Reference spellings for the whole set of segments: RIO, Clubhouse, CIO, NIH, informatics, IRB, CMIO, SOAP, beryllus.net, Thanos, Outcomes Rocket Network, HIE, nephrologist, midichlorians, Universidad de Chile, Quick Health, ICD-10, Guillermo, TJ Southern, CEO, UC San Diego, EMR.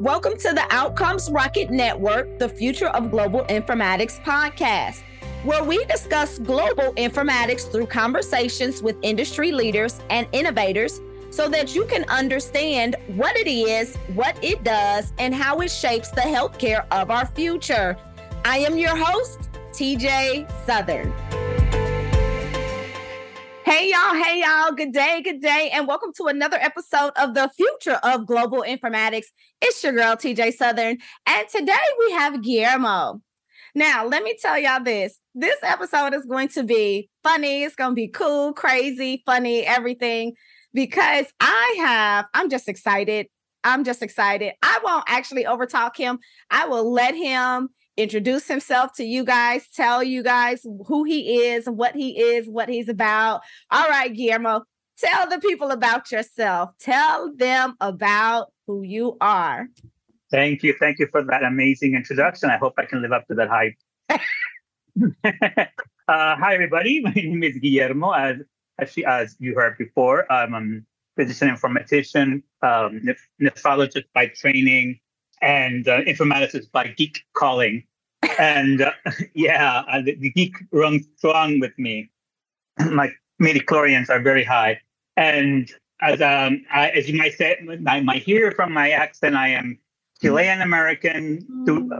Welcome to the Outcomes Rocket Network, the Future of Global Informatics podcast, where we discuss global informatics through conversations with industry leaders and innovators so that you can understand what it is, what it does, and how it shapes the healthcare of our future. I am your host, TJ Southern. Hey y'all. Good day. And welcome to another episode of the Future of Global Informatics. It's your girl, TJ Southern. And today we have Guillermo. Now, let me tell y'all this. This episode is going to be funny. It's going to be cool, crazy, funny, everything, because I'm just excited. I won't actually overtalk him. I will let him introduce himself to you guys, tell you guys who he is, what he's about. All right, Guillermo, tell the people about yourself. Tell them about who you are. Thank you. Thank you for that amazing introduction. I hope I can live up to that hype. Hi, everybody. My name is Guillermo. As you heard before, I'm a physician informatician, nephrologist by training, and informaticist by geek calling. And the geek runs strong with me. My midichlorians are very high. And as you might say, I might hear from my accent, I am Chilean American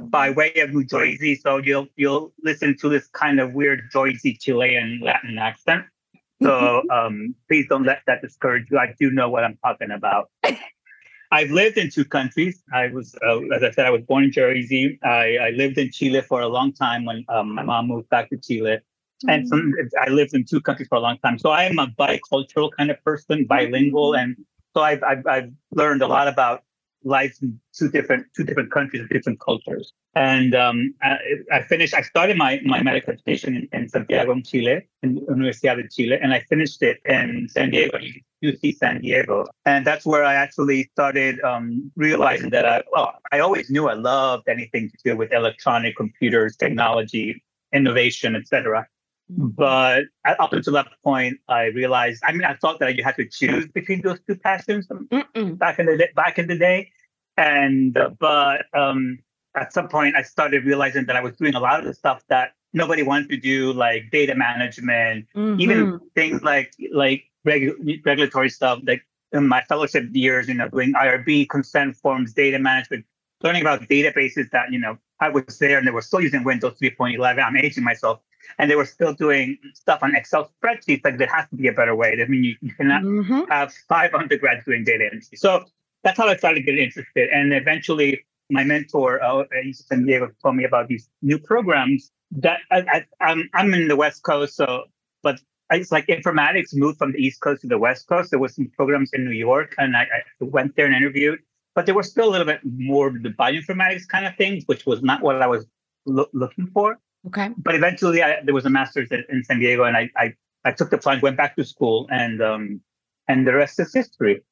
by way of New Jersey. So you'll listen to this kind of weird Jersey Chilean Latin accent. So please don't let that discourage you. I do know what I'm talking about. I've lived in two countries. I was, as I said, I was born in Jersey. I lived in Chile for a long time when my mom moved back to Chile. Mm-hmm. And I lived in two countries for a long time. So I am a bicultural kind of person, bilingual. Mm-hmm. And so I've learned a lot about life in two different countries and different cultures. And I started my medical education in Santiago, Chile, in Universidad de Chile, and I finished it in San Diego, UC San Diego. And that's where I actually started realizing that I always knew I loved anything to do with electronic computers, technology, innovation, etc. But up until that point, I realized, I thought that you had to choose between those two passions back in the day. And but at some point, I started realizing that I was doing a lot of the stuff that nobody wanted to do, like data management, even things like regulatory stuff, like in my fellowship years, doing IRB consent forms, data management, learning about databases that, I was there and they were still using Windows 3.11. I'm aging myself. And they were still doing stuff on Excel spreadsheets. Like, there has to be a better way. I mean, you cannot have five undergrads doing data entry. So that's how I started getting interested. And eventually, my mentor at UC San Diego told me about these new programs that I'm in the West Coast. So, but it's like informatics moved from the East Coast to the West Coast. There were some programs in New York, and I went there and interviewed. But there were still a little bit more the bioinformatics kind of things, which was not what I was looking for. Okay. But eventually, there was a master's in San Diego, and I took the plunge, went back to school, and the rest is history.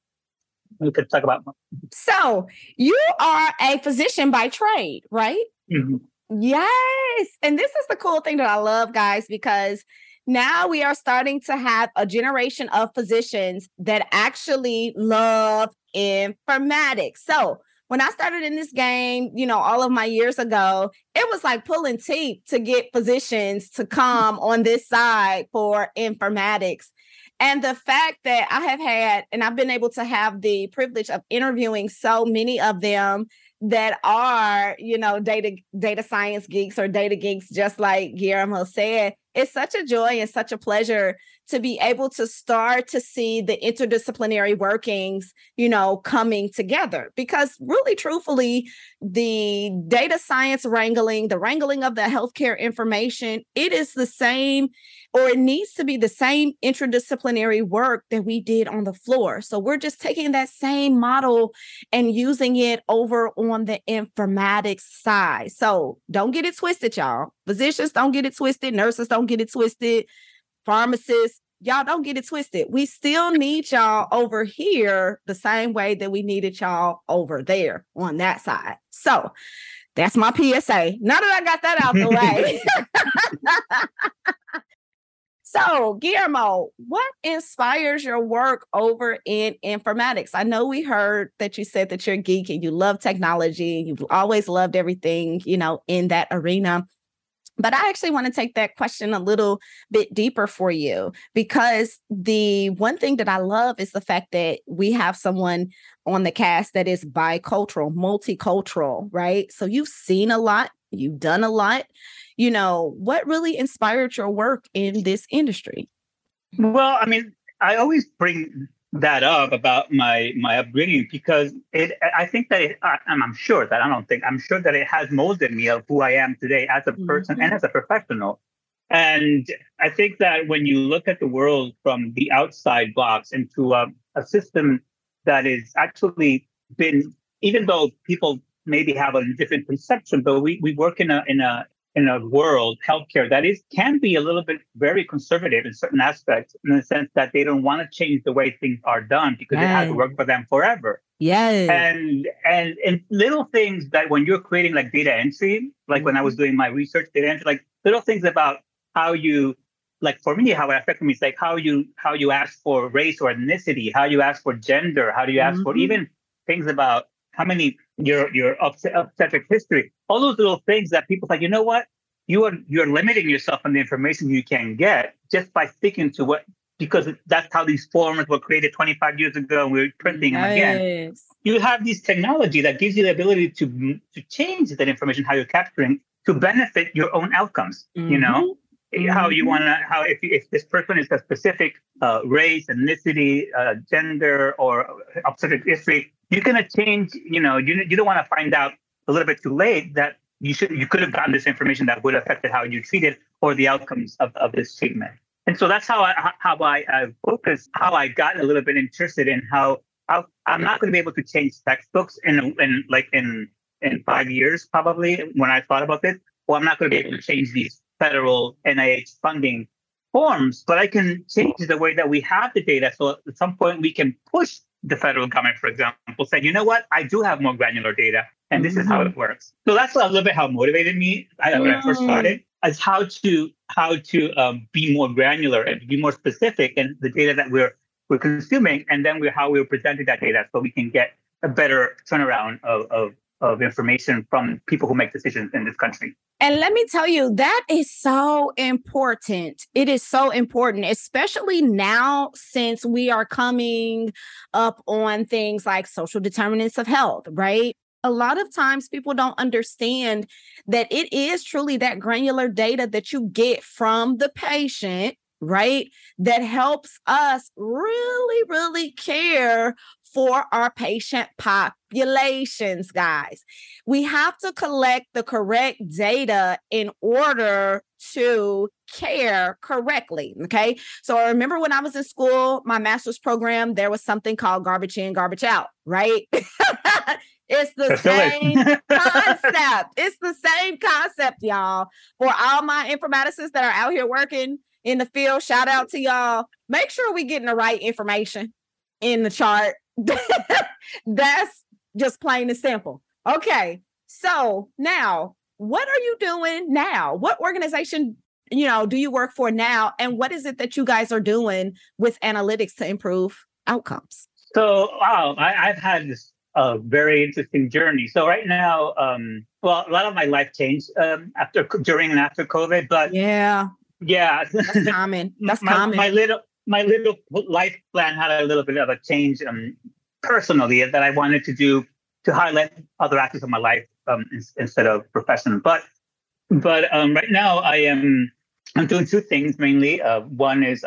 We could talk about. So you are a physician by trade, right? Mm-hmm. Yes. And this is the cool thing that I love, guys, because now we are starting to have a generation of physicians that actually love informatics. So when I started in this game, all of my years ago, it was like pulling teeth to get physicians to come on this side for informatics. And the fact that I've been able to have the privilege of interviewing so many of them that are, data science geeks or data geeks, just like Guillermo said, it's such a joy and such a pleasure to be able to start to see the interdisciplinary workings, coming together. Because really, truthfully, the data science wrangling, the wrangling of the healthcare information, it is the same, or it needs to be the same interdisciplinary work that we did on the floor. So we're just taking that same model and using it over on the informatics side. So don't get it twisted, y'all. Physicians, don't get it twisted. Nurses, don't get it twisted. Pharmacists, y'all don't get it twisted. We still need y'all over here the same way that we needed y'all over there on that side. So that's my PSA. Now that I got that out the way. So, Guillermo, what inspires your work over in informatics? I know we heard that you said that you're a geek and you love technology. You've always loved everything, you know, in that arena. But I actually want to take that question a little bit deeper for you, because the one thing that I love is the fact that we have someone on the cast that is bicultural, multicultural, right? So you've seen a lot, you've done a lot. You know, what really inspired your work in this industry? Well, I mean, I always bring that up about my upbringing, because I'm sure that it has molded me of who I am today as a person and as a professional. And I think that when you look at the world from the outside box into a system that is actually been, even though people maybe have a different conception, but we work in a world, healthcare, that is can be a little bit very conservative in certain aspects, in the sense that they don't want to change the way things are done because it has to work for them forever. Yes. And little things that when you're creating like data entry, like when I was doing my research, data entry, like little things about how you, like for me, how it affected me is like how you ask for race or ethnicity, how you ask for gender, how do you ask for even things about how many your obstetric history, all those little things that people like, you know what, you're limiting yourself on the information you can get just by sticking to what, because that's how these forms were created 25 years ago and we're printing them again. You have this technology that gives you the ability to change that information, how you're capturing, to benefit your own outcomes, you know, how you want to, how if this person is a specific race, ethnicity, gender, or obstetric history, you're going to change, you know, you don't want to find out a little bit too late that you could have gotten this information that would have affected how you treated or the outcomes of this treatment. And so that's how I focus, how I got a little bit interested in how I'm not going to be able to change textbooks in 5 years, probably, when I thought about this, or I'm not going to be able to change these federal NIH funding forms, but I can change the way that we have the data. So at some point we can push the federal government, for example, said, you know what, I do have more granular data, and this is how it works. So that's a little bit how it motivated me when I first started, is how to be more granular and be more specific in the data that we're consuming, and then how we're presenting that data, so we can get a better turnaround of information from people who make decisions in this country. And let me tell you, that is so important. It is so important, especially now, since we are coming up on things like social determinants of health, right? A lot of times people don't understand that it is truly that granular data that you get from the patient, right? That helps us really, really care for our patient populations, guys. We have to collect the correct data in order to care correctly, okay? So I remember when I was in school, my master's program, there was something called garbage in, garbage out, right? It's the same concept. It's the same concept, y'all. For all my informaticists that are out here working in the field, shout out to y'all. Make sure we're getting the right information in the chart. That's just plain and simple. Okay. So now, what are you doing now? What organization, you know, do you work for now? And what is it that you guys are doing with analytics to improve outcomes? So, wow, I've had this very interesting journey. So right now, a lot of my life changed during and after COVID, but yeah, that's common. That's common. My little life plan had a little bit of a change personally that I wanted to do to highlight other aspects of my life instead of profession. But right now I'm doing two things mainly. One is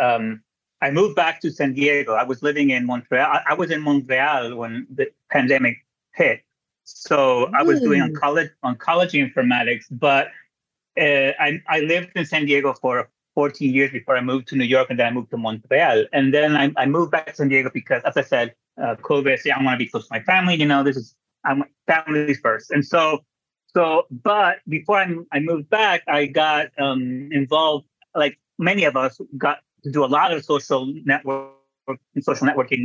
I moved back to San Diego. I was living in Montreal. I was in Montreal when the pandemic hit. So I was doing oncology informatics, but I lived in San Diego for 14 years before I moved to New York, and then I moved to Montreal. And then I moved back to San Diego because, as I said, COVID, I want to be close to my family. You know, I'm families first. And but before I moved back, I got involved, like many of us got to do a lot of social networking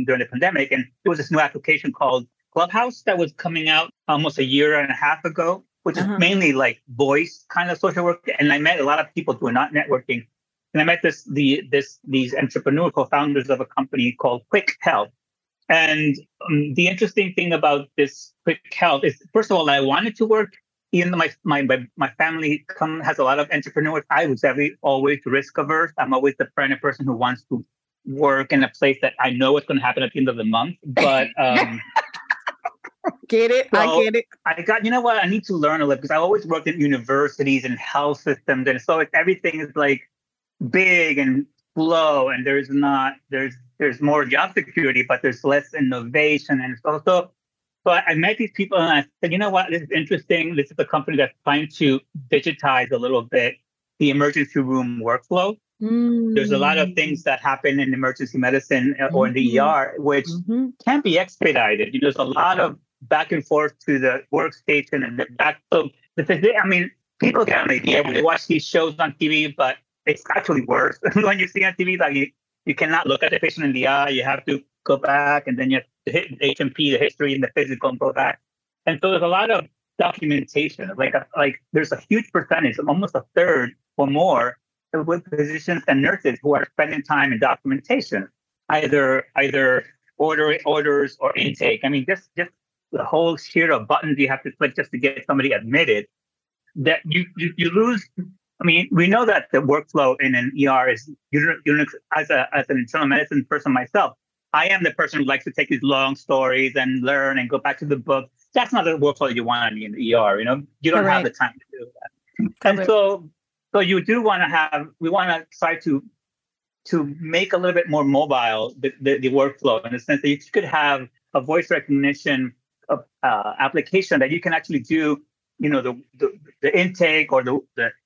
during the pandemic. And there was this new application called Clubhouse that was coming out almost a year and a half ago, which is mainly like voice kind of social work. And I met a lot of people who are not networking And I met these entrepreneur co-founders of a company called Quick Health. And the interesting thing about this Quick Health is, first of all, I wanted to work. Even though my family has a lot of entrepreneurs, I was always risk averse. I'm always the kind of person who wants to work in a place that I know what's going to happen at the end of the month. But get it? So I get it. I got, you know what? I need to learn a little because I always worked in universities and health systems, and so everything is like big and slow, and there's more job security, but there's less innovation, and so I met these people and I said, you know what, this is interesting. This is a company that's trying to digitize a little bit the emergency room workflow. Mm-hmm. There's a lot of things that happen in emergency medicine or in the ER, which can be expedited. You know, there's a lot of back and forth to the workstation and the back. So, I mean, people get an idea when they watch these shows on TV, but it's actually worse when you see on TV. Like you cannot look at the patient in the eye. You have to go back, and then you have to hit the HMP, the history, and the physical, and go back. And so there's a lot of documentation. Like there's a huge percentage, almost a third or more, with physicians and nurses who are spending time in documentation, either orders or intake. I mean, just the whole sheer of buttons you have to click just to get somebody admitted. That you lose. I mean, we know that the workflow in an ER is unique. As an internal medicine person myself, I am the person who likes to take these long stories and learn and go back to the book. That's not the workflow you want in the ER. You know, you don't have the time to do that. Correct. And so you do want to have. We want to try to make a little bit more mobile the workflow, in the sense that you could have a voice recognition application that you can actually do. You know, the intake or the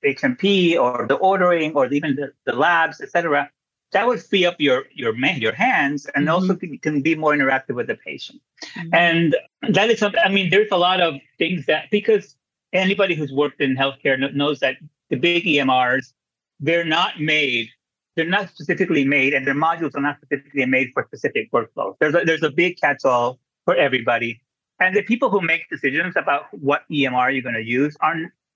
HMP or the ordering or even the labs, etc. That would free up your hands, and also can be more interactive with the patient. Mm-hmm. And that is something. I mean, there's a lot of things that, because anybody who's worked in healthcare knows that the big EMRs, they're not specifically made, and their modules are not specifically made for specific workflows. There's a big catch-all for everybody, and the people who make decisions about what EMR you're going to use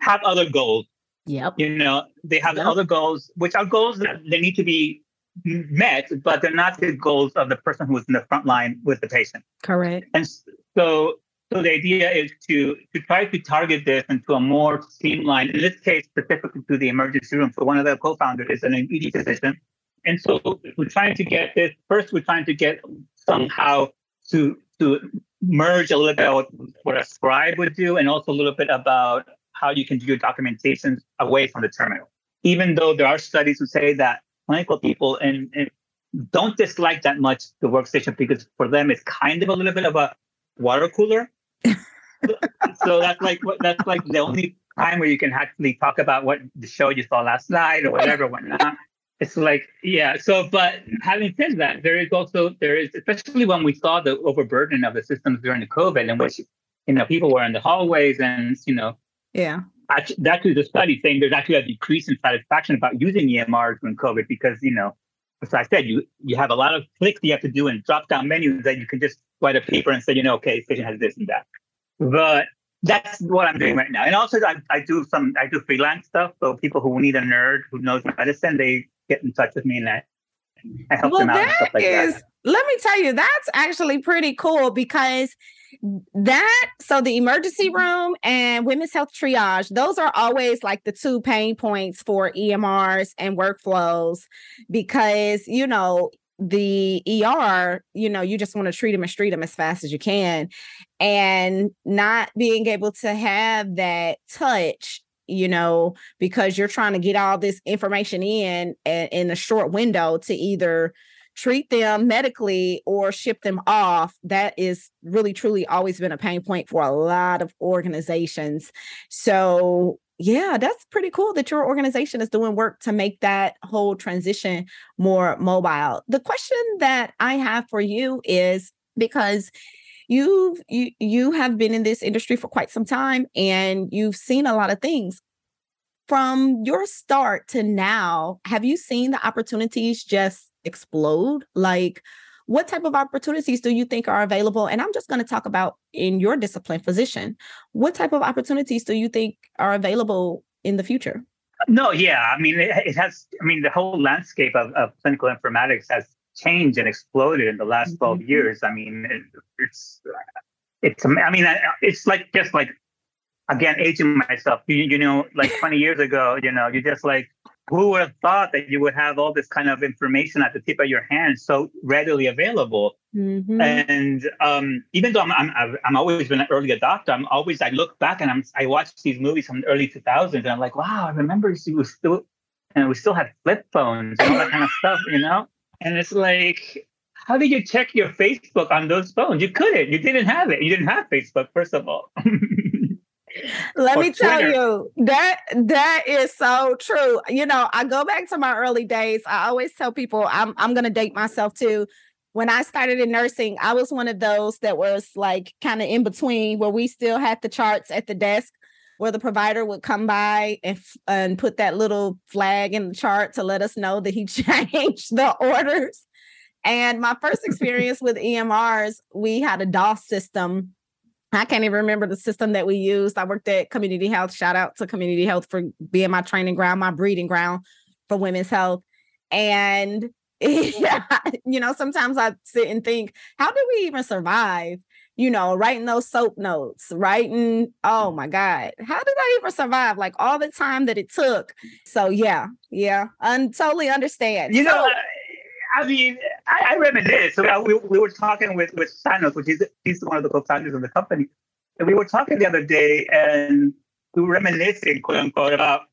have other goals. Yep. You know, they have other goals, which are goals that they need to be met, but they're not the goals of the person who is in the front line with the patient. Correct. And so the idea is to try to target this into a more streamlined, in this case, specifically to the emergency room. So one of the co-founders is an ED physician. And so we're trying to get this. First, we're trying to get somehow to merge a little bit about what a scribe would do, and also a little bit about how you can do your documentation away from the terminal. Even though there are studies who say that clinical people and don't dislike that much the workstation, because for them it's kind of a little bit of a water cooler. So that's like the only time where you can actually talk about what the show you saw last night or whatever, whatnot. It's like, yeah. So, but having said that, there is, especially when we saw the overburden of the systems during the COVID, in which, you know, people were in the hallways, and, you know, yeah, actually the study saying there's actually a decrease in satisfaction about using EMRs during COVID, because, you know, as I said, you have a lot of clicks you have to do and drop down menus that you can just write a paper and say, you know, okay, patient has this and that. But that's what I'm doing right now. And also I do freelance stuff. So people who need a nerd who knows medicine, they get in touch with me, and I help them out and stuff like that. Let me tell you, that's actually pretty cool, because so the emergency room and women's health triage, those are always like the two pain points for EMRs and workflows, because, you know, the ER, you know, you just want to treat them as fast as you can, and not being able to have that touch, you know, because you're trying to get all this information in a short window to either treat them medically or ship them off. That is really, truly always been a pain point for a lot of organizations. So yeah, that's pretty cool that your organization is doing work to make that whole transition more mobile. The question that I have for you is, because you have been in this industry for quite some time, and you've seen a lot of things. From your start to now, have you seen the opportunities just explode? Like, what type of opportunities do you think are available? And I'm just going to talk about in your discipline, physician. What type of opportunities do you think are available in the future? No, yeah. I mean, it has, I mean, the whole landscape of clinical informatics has changed and exploded in the last 12 mm-hmm. years. I mean, it's, I mean, it's like, just like, again, aging myself, you know, like 20 years ago, you know, you just like, who would have thought that you would have all this kind of information at the tip of your hand so readily available? Mm-hmm. And even though I'm always been an early adopter, I look back and I watch these movies from the early 2000s, and I'm like, wow, I remember we still had flip phones and all that kind of stuff, you know. And it's like, how did you check your Facebook on those phones? You couldn't. You didn't have it. You didn't have Facebook, first of all. Let me tell you, that is so true. You know, I go back to my early days. I always tell people, I'm going to date myself too. When I started in nursing, I was one of those that was like kind of in between, where we still had the charts at the desk, where the provider would come by and put that little flag in the chart to let us know that he changed the orders. And my first experience with EMRs, we had a DOS system. I can't even remember the system that we used. I worked at Community Health. Shout out to Community Health for being my training ground, my breeding ground for women's health. And, yeah, you know, sometimes I sit and think, how did we even survive? You know, writing those SOAP notes, oh, my God, how did I even survive? Like all the time that it took. So, yeah, I totally understand. You know, I mean, I reminisce. So we were talking with Thanos, which he's one of the co-founders of the company. And we were talking the other day, and we were reminiscing, quote unquote, about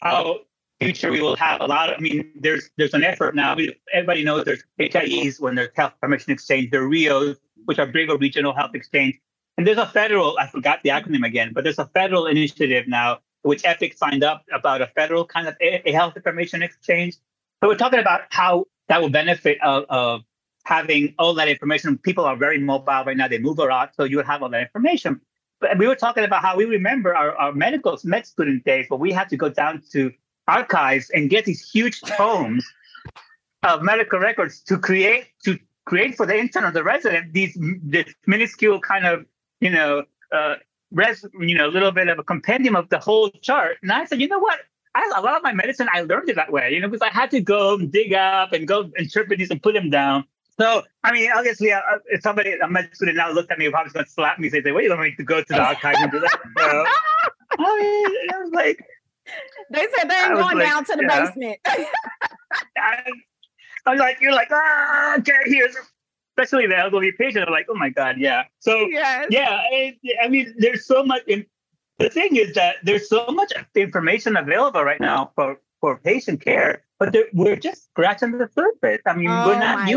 how future we will have a lot of, I mean, there's an effort now. Everybody knows there's HIEs, when there's health permission exchange, there are RIOs, which are bigger regional health exchange. And there's a federal, I forgot the acronym again, but there's a federal initiative now, which Epic signed up about a federal kind of a health information exchange. So we're talking about how that will benefit of having all that information. People are very mobile right now. They move a lot. So you would have all that information. But we were talking about how we remember our med student days, but we had to go down to archives and get these huge tomes of medical records to create for the intern or the resident, this minuscule kind of, you know, little bit of a compendium of the whole chart. And I said, you know what? A lot of my medicine, I learned it that way, you know, because I had to go and dig up and go interpret these and put them down. So, I mean, obviously, if somebody, a med student now looked at me, probably going to slap me and say, what do you want me to go to the archive and do that? So, I mean, I was like... They said they ain't going down to the basement. I'm like, you're like, okay, here's... Especially the elderly patient, I'm like, oh my God, yeah. So, yeah, I mean, there's so much... The thing is that there's so much information available right now for patient care, but we're just scratching the surface. I mean, we're not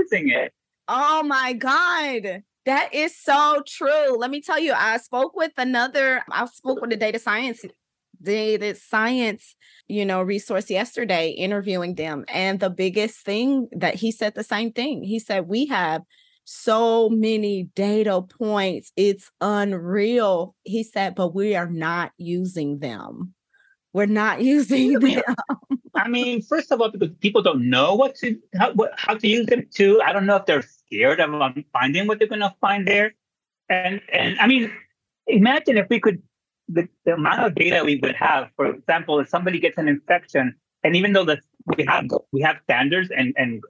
using it. Oh my God. That is so true. Let me tell you, I spoke with a data science, you know, resource yesterday, interviewing them. And the biggest thing that he said, the same thing. He said, we have so many data points. It's unreal. He said, but we are not using them. We're not using them. I mean, first of all, because people don't know how to use them too. I don't know if they're scared of finding what they're going to find there. And I mean, imagine if we could, the amount of data we would have, for example, if somebody gets an infection, and even though we have standards and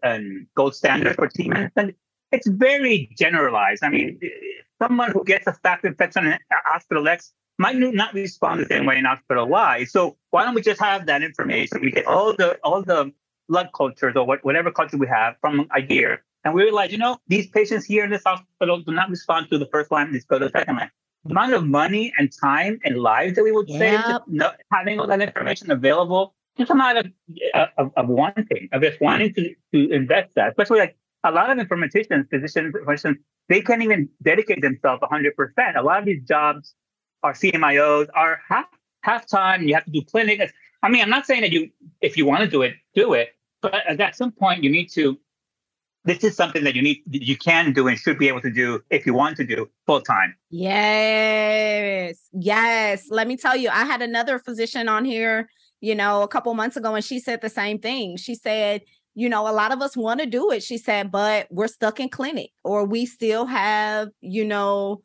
gold standards for team medicine, it's very generalized. I mean, someone who gets a staph infection in hospital X might not respond the same way in hospital Y. So why don't we just have that information? We get all the blood cultures or whatever culture we have from a year. And we realize, you know, these patients here in this hospital do not respond to the first line, they go to the second line. The amount of money and time and lives that we would save having all that information available, just a matter of wanting, of just wanting to invest that, especially like, a lot of informaticians, physicians, they can't even dedicate themselves 100%. A lot of these jobs are CMIOs, are half-time. You have to do clinics. I mean, I'm not saying that if you want to do it. But at some point, this is something that you can do and should be able to do if you want to do full-time. Yes. Yes. Let me tell you, I had another physician on here, you know, a couple months ago, and she said the same thing. She said, you know, a lot of us want to do it, she said, but we're stuck in clinic, or we still have, you know,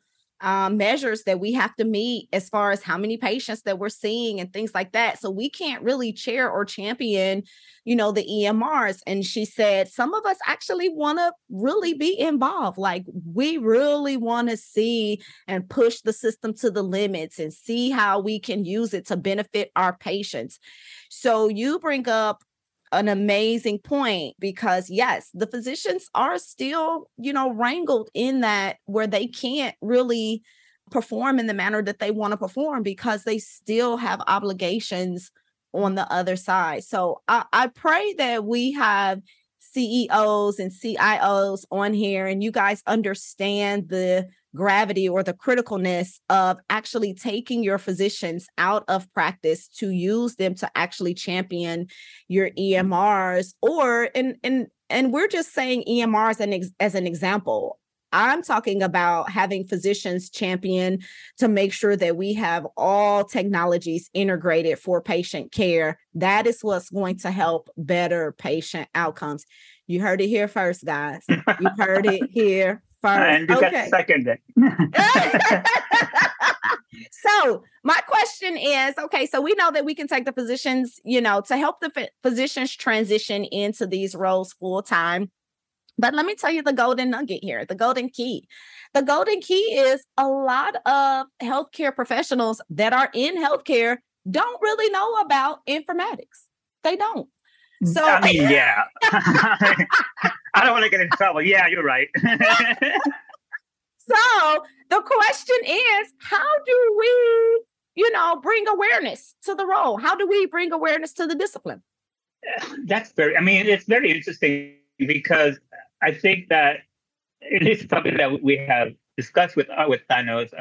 measures that we have to meet as far as how many patients that we're seeing and things like that. So we can't really chair or champion, you know, the EMRs. And she said, some of us actually want to really be involved. Like we really want to see and push the system to the limits and see how we can use it to benefit our patients. So you bring up an amazing point, because yes, the physicians are still, you know, wrangled in that where they can't really perform in the manner that they want to perform because they still have obligations on the other side. So I pray that we have CEOs and CIOs on here and you guys understand the gravity or the criticalness of actually taking your physicians out of practice to use them to actually champion your EMRs, or and we're just saying EMRs as an example. I'm talking about having physicians champion to make sure that we have all technologies integrated for patient care. That is what's going to help better patient outcomes. You heard it here first, guys. You heard it here first. And you got seconded. So my question is, okay, so we know that we can take the physicians, you know, to help the physicians transition into these roles full time. But let me tell you the golden nugget here, the golden key. The golden key is a lot of healthcare professionals that are in healthcare don't really know about informatics. They don't. So I mean, yeah. I don't want to get in trouble. Yeah, you're right. So the question is, how do we, you know, bring awareness to the role? How do we bring awareness to the discipline? That's very, I mean, it's very interesting because I think that it is something that we have discussed with Thanos,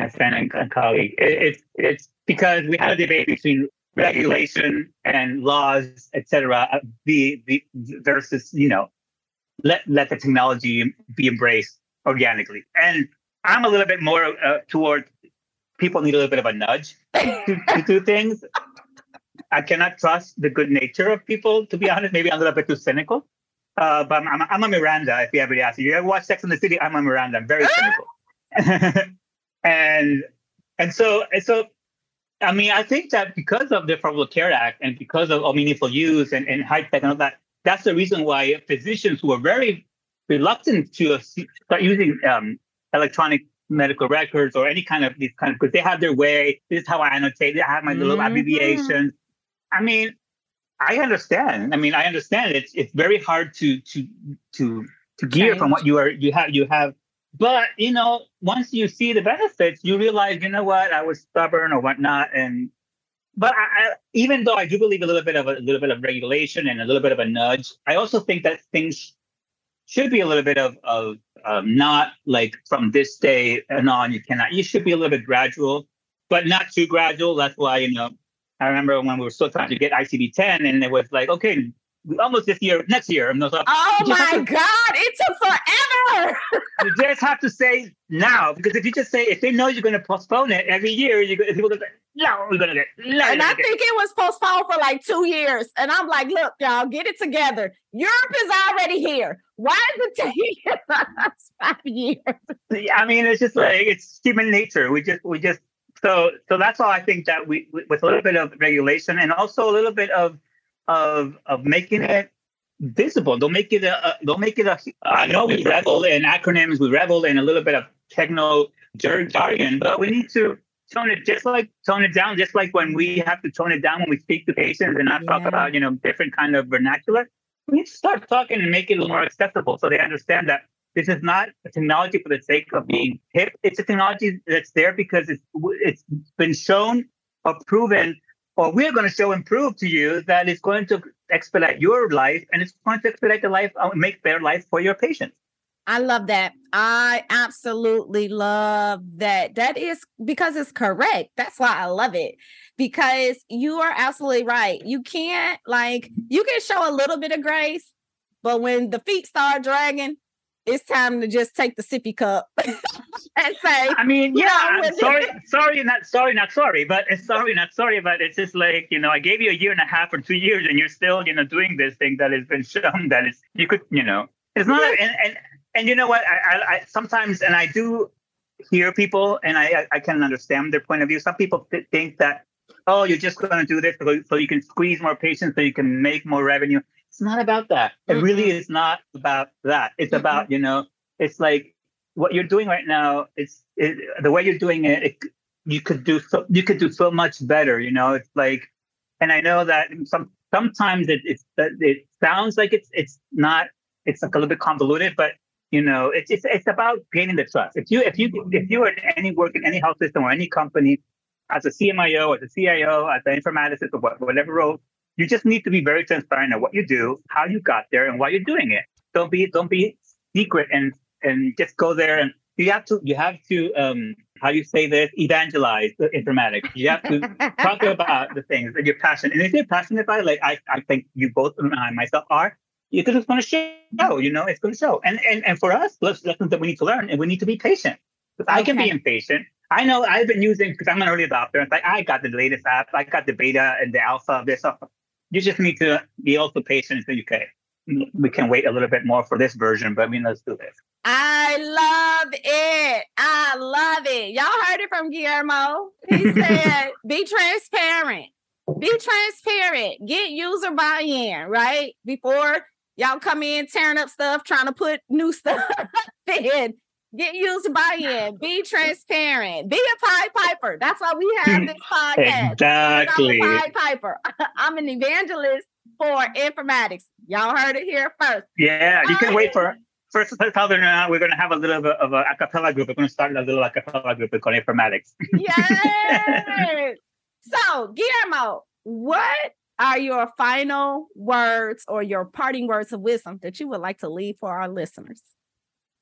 my friend and colleague. It's because we had a debate between regulation and laws, etc. Versus, you know, let the technology be embraced organically. And I'm a little bit more toward people need a little bit of a nudge to do things. I cannot trust the good nature of people, to be honest. Maybe I'm a little bit too cynical. But I'm a Miranda, if you ever ask. You ever watch Sex and the City? I'm a Miranda. I'm very cynical. and so, I mean, I think that because of the Affordable Care Act and because of all meaningful use and high tech and all that, that's the reason why physicians who are very reluctant to start using electronic medical records or any kind of these kind of, because they have their way. This is how I annotate. I have my little abbreviations. I mean, I understand. It's very hard to gear from what you have. But you know, once you see the benefits, you realize, you know what, I was stubborn or whatnot. But I even though I do believe a little bit of regulation and a little bit of a nudge, I also think that things should be a little bit of not like from this day and on you cannot. You should be a little bit gradual, but not too gradual. That's why, you know, I remember when we were still trying to get ICD-10 and it was like, okay, almost this year, next year. And I was like, oh my God, it took forever. You just have to say now, because if you just say, if they know you're going to postpone it every year, people are going to say, no, we're going to get it. No, and I think it was postponed for like 2 years. And I'm like, look, y'all, get it together. Europe is already here. Why is it taking us 5 years? I mean, it's just like, it's human nature. We just. So that's all. I think that we with a little bit of regulation and also a little bit of making it visible. Don't make it a. I know we revel in acronyms. We revel in a little bit of techno jargon, but we need to tone it down. Just like when we have to tone it down when we speak to patients and not talk about, you know, different kind of vernacular. We need to start talking and make it a little more accessible so they understand that. This is not a technology for the sake of being hip. It's a technology that's there because it's been shown or proven, or we're going to show and prove to you that it's going to expedite your life and it's going to expedite the life, make better life for your patients. I love that. I absolutely love that. That is because it's correct. That's why I love it, because you are absolutely right. You can show a little bit of grace, but when the feet start dragging, it's time to just take the sippy cup and say, I mean, yeah, I'm sorry, not sorry, but it's just like, you know, I gave you 1.5 years or 2 years and you're still, you know, doing this thing that has been shown that it's, you could, you know, it's not, and you know what, I sometimes, and I do hear people, and I can understand their point of view. Some people think that, oh, you're just going to do this so you can squeeze more patients, so you can make more revenue. It's not about that. It really is not about that. It's about, you know, it's like what you're doing right now. The way you're doing it, you could do so much better. You know, it's like, and I know that sometimes it sounds like it's not. It's like a little bit convoluted, but you know, it's about gaining the trust. If you are in any work in any health system or any company, as a CMIO, as a CIO, as an informaticist, or whatever role, you just need to be very transparent on what you do, how you got there, and why you're doing it. Don't be secret and just go there. And you have to how do you say this? Evangelize the informatics. You have to talk about the things that you're passionate. And if you're passionate about it, like I think you both and I myself are, it's just going to show. You know, it's going to show. And for us, lessons that we need to learn, and we need to be patient. Because I can be impatient. I know I've been using, because I'm an early adopter. It's like I got the latest app, I got the beta and the alpha of this. You just need to be also patient and say, okay, we can wait a little bit more for this version, but I mean, let's do this. I love it. Y'all heard it from Guillermo. He said, be transparent. Be transparent. Get user buy-in, right? Before y'all come in tearing up stuff, trying to put new stuff in. Get user buy-in. Be transparent. Be a Pied Piper. That's why we have this podcast. Exactly. I'm a Pied Piper. I'm an evangelist for informatics. Y'all heard it here first. Yeah, you can wait for First Southern and I, we're going to have a little bit of an acapella group. We're going to start a little acapella group called Informatics. Yes. So, Guillermo, what are your final words or your parting words of wisdom that you would like to leave for our listeners?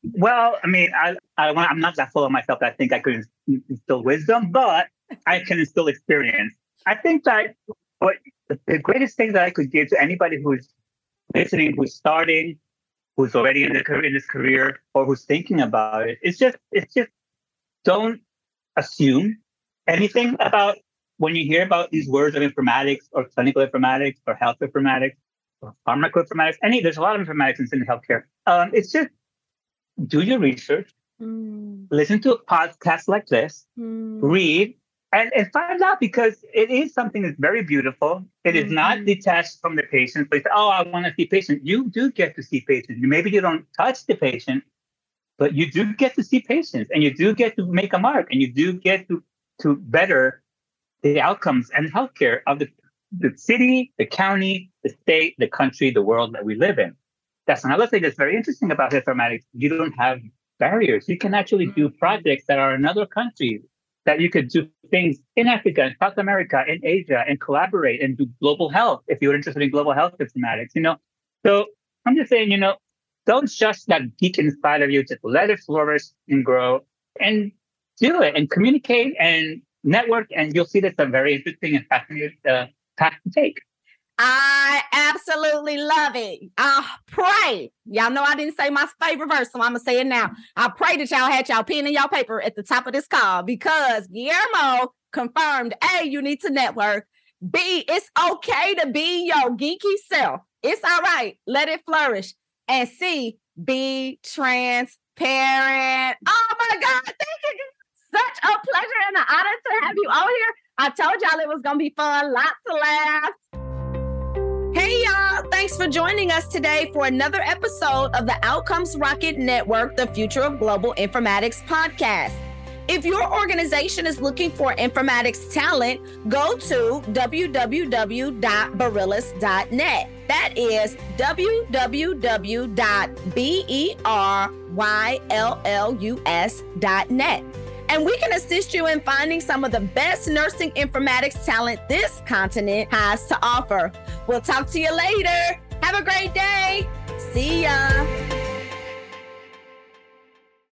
Well, I mean, I'm not that full of myself that I think I could instill wisdom, but I can instill experience. I think that the greatest thing that I could give to anybody who's listening, who's starting, who's already in this career, or who's thinking about it, it's just don't assume anything about when you hear about these words of informatics or clinical informatics or health informatics or pharmacoinformatics. There's a lot of informatics in healthcare. It's just do your research, listen to a podcast like this, read, and find out, because it is something that's very beautiful. It is not detached from the patient. But you say, oh, I want to see patients. You do get to see patients. Maybe you don't touch the patient, but you do get to see patients, and you do get to make a mark, and you do get to better the outcomes and healthcare of the city, the county, the state, the country, the world that we live in. That's another thing that's very interesting about informatics. You don't have barriers. You can actually do projects that are in other countries, that you could do things in Africa, in South America, in Asia, and collaborate and do global health if you're interested in global health informatics, you know? So I'm just saying, you know, don't shush that geek inside of you. Just let it flourish and grow and do it and communicate and network. And you'll see that's a very interesting and fascinating path to take. I absolutely love it. I pray. Y'all know I didn't say my favorite verse, so I'm going to say it now. I pray that y'all had y'all pen and y'all paper at the top of this call, because Guillermo confirmed, A, you need to network. B, it's okay to be your geeky self. It's all right. Let it flourish. And C, be transparent. Oh, my God. Thank you. Such a pleasure and an honor to have you all here. I told y'all it was going to be fun. Lots of laughs. Hey, y'all. Thanks for joining us today for another episode of the Outcomes Rocket Network, the Future of Global Informatics podcast. If your organization is looking for informatics talent, go to www.beryllus.net. That is www.beryllus.net. And we can assist you in finding some of the best nursing informatics talent this continent has to offer. We'll talk to you later. Have a great day. See ya.